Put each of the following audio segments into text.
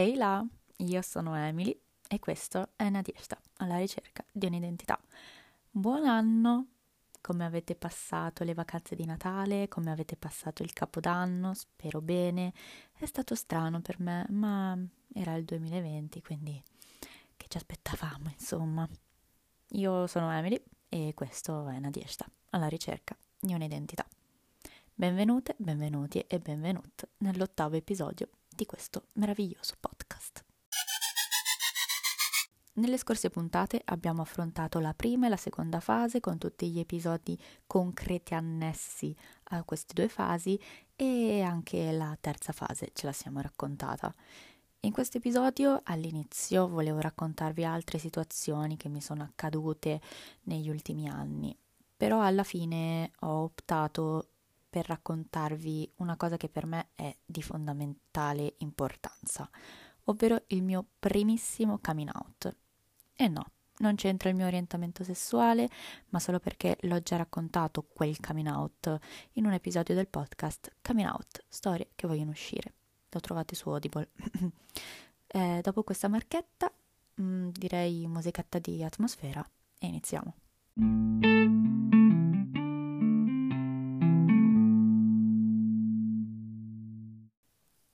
Ehi là, io sono Emily e questo è Nadezhda alla ricerca di un'identità. Buon anno! Come avete passato le vacanze di Natale? Come avete passato il Capodanno? Spero bene. È stato strano per me, ma era il 2020, quindi che ci aspettavamo, insomma. Io sono Emily e questo è Nadezhda alla ricerca di un'identità. Benvenute, benvenuti e benvenute nell'8° episodio di questo meraviglioso podcast. Nelle scorse puntate abbiamo affrontato la prima e la seconda fase con tutti gli episodi concreti annessi a queste due fasi e anche la terza fase ce la siamo raccontata. In questo episodio all'inizio volevo raccontarvi altre situazioni che mi sono accadute negli ultimi anni, però alla fine ho optato per raccontarvi una cosa che per me è di fondamentale importanza, ovvero il mio primissimo coming out. E no, non c'entra il mio orientamento sessuale, ma solo perché l'ho già raccontato quel coming out in un episodio del podcast Coming Out, storie che vogliono uscire. Lo trovate su Audible. Dopo questa marchetta, direi musichetta di atmosfera e iniziamo.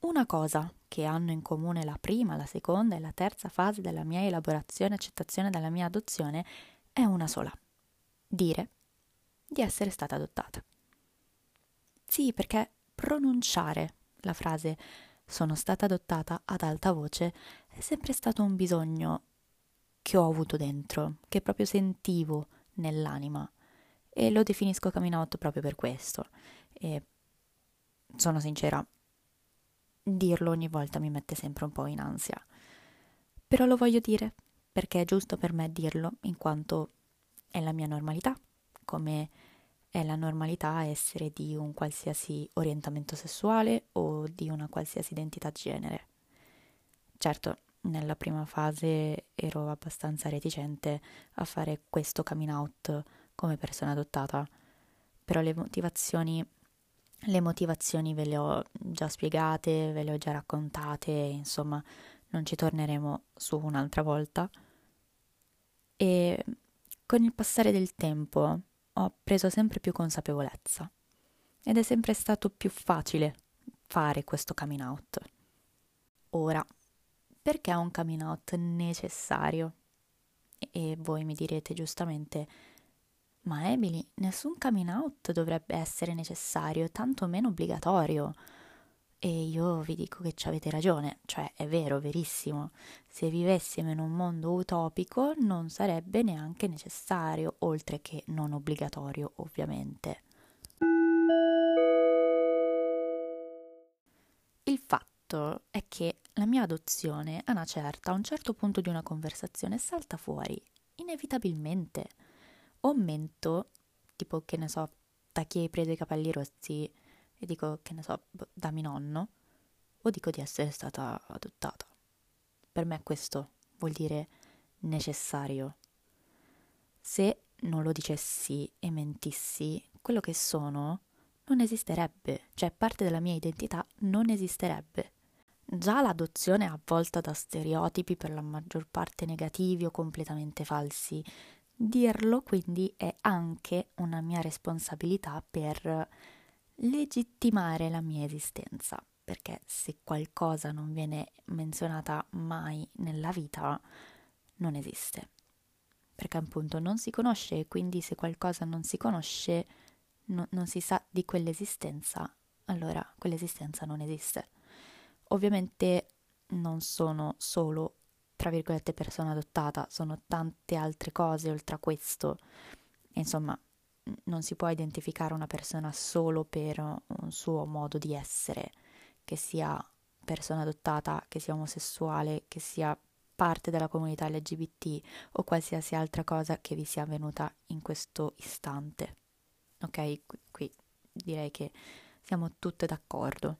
Una cosa che hanno in comune la prima, la seconda e la terza fase della mia elaborazione e accettazione della mia adozione è una sola: dire di essere stata adottata. Sì, perché pronunciare la frase "sono stata adottata" ad alta voce è sempre stato un bisogno che ho avuto dentro, che proprio sentivo nell'anima, e lo definisco coming out proprio per questo. E sono sincera, dirlo ogni volta mi mette sempre un po' in ansia, però lo voglio dire perché è giusto per me dirlo, in quanto è la mia normalità, come è la normalità essere di un qualsiasi orientamento sessuale o di una qualsiasi identità di genere. Certo, nella prima fase ero abbastanza reticente a fare questo coming out come persona adottata, però le motivazioni ve le ho già spiegate, ve le ho già raccontate, insomma non ci torneremo su un'altra volta. E con il passare del tempo ho preso sempre più consapevolezza ed è sempre stato più facile fare questo coming out. Ora, perché è un coming out necessario? E voi mi direte giustamente: ma Emily, nessun coming out dovrebbe essere necessario, tanto meno obbligatorio. E io vi dico che ci avete ragione, cioè è vero, verissimo. Se vivessimo in un mondo utopico non sarebbe neanche necessario, oltre che non obbligatorio, ovviamente. Il fatto è che la mia adozione a un certo punto di una conversazione salta fuori, inevitabilmente. O mento, tipo, che ne so, da chi hai preso i capelli rossi, e dico, che ne so, da mio nonno, o dico di essere stata adottata. Per me questo vuol dire necessario. Se non lo dicessi e mentissi, quello che sono non esisterebbe, cioè parte della mia identità non esisterebbe. Già l'adozione è avvolta da stereotipi, per la maggior parte negativi o completamente falsi. Dirlo quindi è anche una mia responsabilità per legittimare la mia esistenza, perché se qualcosa non viene menzionata mai nella vita, non esiste. Perché appunto non si conosce, e quindi se qualcosa non si conosce, non si sa di quell'esistenza, allora quell'esistenza non esiste. Ovviamente non sono solo, tra virgolette, persona adottata, sono tante altre cose oltre a questo. Insomma, non si può identificare una persona solo per un suo modo di essere, che sia persona adottata, che sia omosessuale, che sia parte della comunità LGBT o qualsiasi altra cosa che vi sia avvenuta in questo istante. Ok? Qui direi che siamo tutte d'accordo.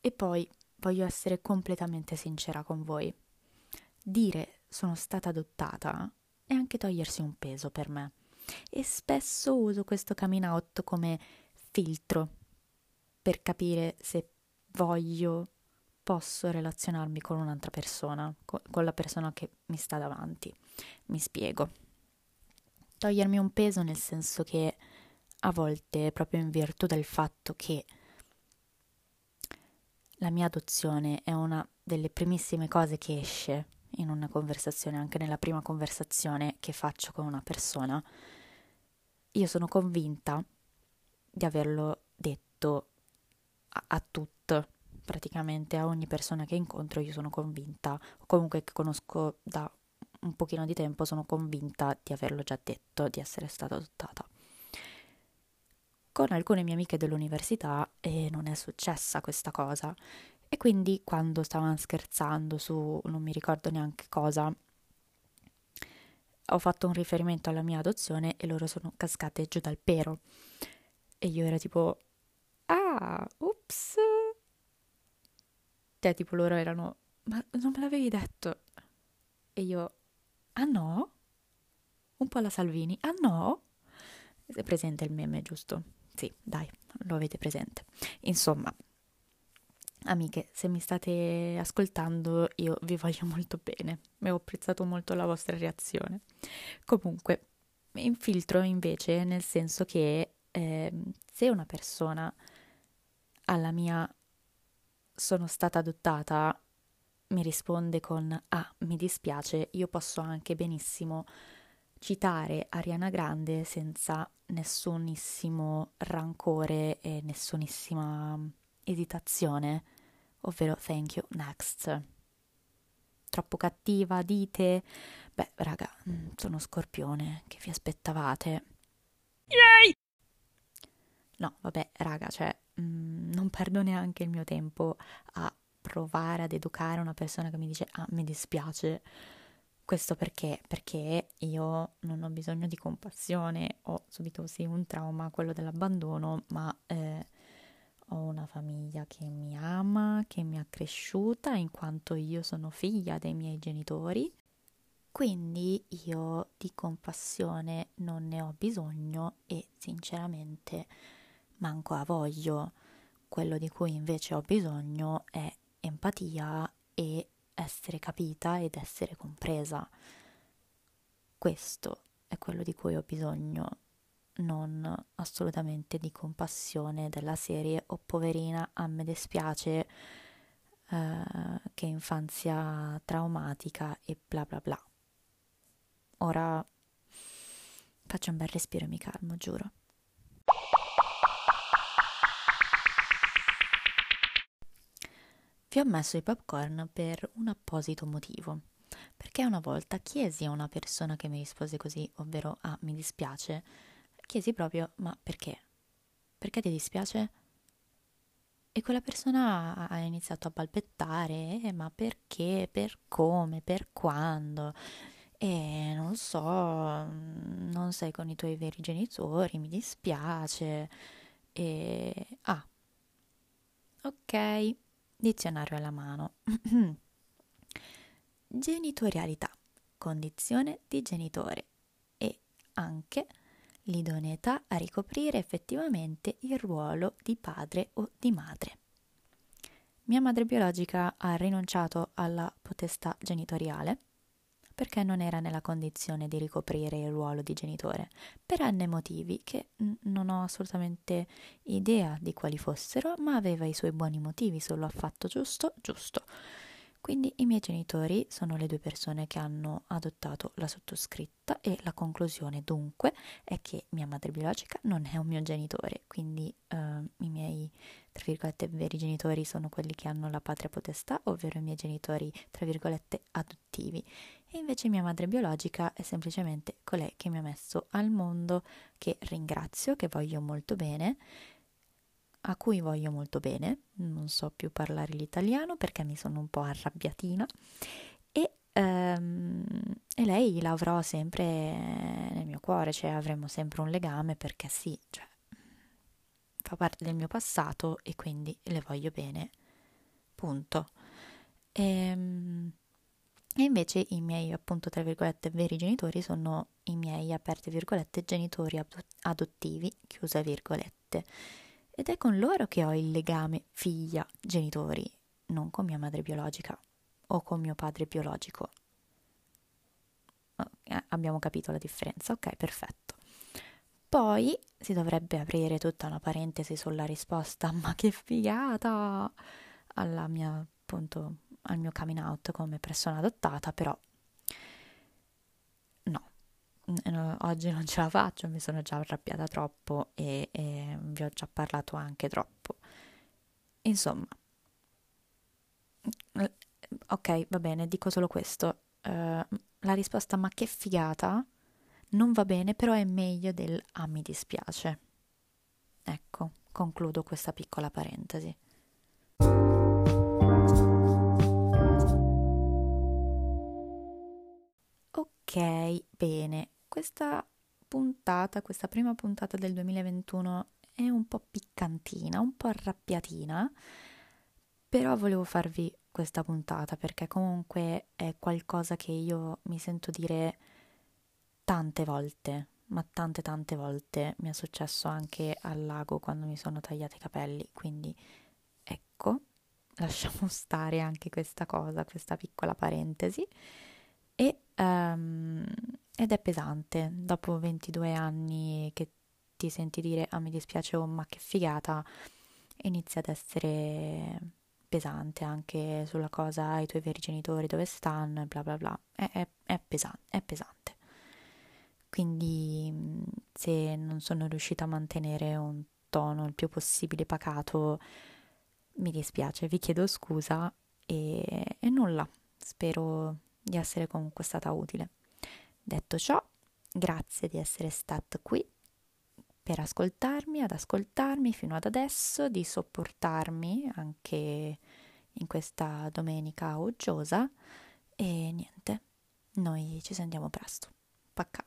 E poi voglio essere completamente sincera con voi. Dire "sono stata adottata" è anche togliersi un peso per me, e spesso uso questo coming out come filtro per capire se voglio, posso relazionarmi con un'altra persona, con la persona che mi sta davanti. Mi spiego. Togliermi un peso nel senso che a volte, proprio in virtù del fatto che la mia adozione è una delle primissime cose che esce in una conversazione, anche nella prima conversazione che faccio con una persona, io sono convinta di averlo detto a tutto, praticamente a ogni persona che incontro io sono convinta, o comunque che conosco da un pochino di tempo sono convinta di averlo già detto, di essere stata adottata. Con alcune mie amiche dell'università non è successa questa cosa e quindi quando stavano scherzando su non mi ricordo neanche cosa ho fatto un riferimento alla mia adozione e loro sono cascate giù dal pero e io ero tipo ups, cioè tipo loro erano ma non me l'avevi detto e io ah no, un po' alla Salvini, ah no, è presente il meme giusto? Sì, dai, lo avete presente. Insomma, amiche, se mi state ascoltando io vi voglio molto bene, mi ho apprezzato molto la vostra reazione. Comunque, infiltro invece nel senso che se una persona alla mia sono stata adottata mi risponde con ah, mi dispiace, io posso anche benissimo citare Ariana Grande senza nessunissimo rancore e nessunissima esitazione, ovvero thank you, next. Troppo cattiva, dite? Beh, raga, sono Scorpione, che vi aspettavate? Yay! No, vabbè, raga, cioè, non perdo neanche il mio tempo a provare ad educare una persona che mi dice ah, mi dispiace. Questo perché? Perché io non ho bisogno di compassione, ho subito sì un trauma, quello dell'abbandono, ma ho una famiglia che mi ama, che mi ha cresciuta in quanto io sono figlia dei miei genitori, quindi io di compassione non ne ho bisogno e sinceramente manco la voglio. Quello di cui invece ho bisogno è empatia e essere capita ed essere compresa. Questo è quello di cui ho bisogno, non assolutamente di compassione della serie o poverina, a me dispiace che infanzia traumatica e bla bla bla. Ora faccio un bel respiro e mi calmo, giuro. Ho messo i popcorn per un apposito motivo, perché una volta chiesi a una persona che mi rispose così, ovvero ah, mi dispiace, chiesi proprio ma perché? Perché ti dispiace? E quella persona ha iniziato a balbettare ma perché, per come, per quando, e non so, non sei con i tuoi veri genitori, mi dispiace, e ah, ok. Dizionario alla mano. Genitorialità, condizione di genitore e anche l'idoneità a ricoprire effettivamente il ruolo di padre o di madre. Mia madre biologica ha rinunciato alla potestà genitoriale perché non era nella condizione di ricoprire il ruolo di genitore, per n motivi che non ho assolutamente idea di quali fossero, ma aveva i suoi buoni motivi, se lo ha fatto giusto, giusto. Quindi i miei genitori sono le due persone che hanno adottato la sottoscritta e la conclusione dunque è che mia madre biologica non è un mio genitore, quindi i miei, tra virgolette, veri genitori sono quelli che hanno la patria potestà, ovvero i miei genitori, tra virgolette, adottivi. E invece mia madre biologica è semplicemente colei che mi ha messo al mondo, che ringrazio, che voglio molto bene, a cui voglio molto bene, non so più parlare l'italiano perché mi sono un po' arrabbiatina e lei l'avrò sempre nel mio cuore, cioè avremo sempre un legame perché sì, cioè, fa parte del mio passato e quindi le voglio bene, punto. E invece i miei, appunto, tra virgolette, veri genitori sono i miei, aperte virgolette, genitori adottivi, chiuse virgolette. Ed è con loro che ho il legame figlia-genitori, non con mia madre biologica o con mio padre biologico. Abbiamo capito la differenza, ok, perfetto. Poi si dovrebbe aprire tutta una parentesi sulla risposta, ma che figata, alla mia, appunto, al mio coming out come persona adottata, però no, oggi non ce la faccio, mi sono già arrabbiata troppo e vi ho già parlato anche troppo. Insomma, ok, va bene, dico solo questo, la risposta ma che figata non va bene, però è meglio del ah mi dispiace. Ecco, concludo questa piccola parentesi. Ok, bene, questa prima puntata del 2021 è un po' piccantina, un po' arrabbiatina, però volevo farvi questa puntata perché comunque è qualcosa che io mi sento dire tante volte, ma tante volte. Mi è successo anche al lago quando mi sono tagliata i capelli, quindi ecco, lasciamo stare anche questa cosa, questa piccola parentesi. Ed è pesante, dopo 22 anni che ti senti dire ah mi dispiace o ma che figata, inizia ad essere pesante anche sulla cosa, i tuoi veri genitori dove stanno e bla bla bla, è pesante. Quindi se non sono riuscita a mantenere un tono il più possibile pacato, mi dispiace, vi chiedo scusa e nulla, spero di essere comunque stata utile. Detto ciò, grazie di essere stato qui per ascoltarmi, ad ascoltarmi fino ad adesso, di sopportarmi anche in questa domenica uggiosa e niente, noi ci sentiamo presto. Pacca!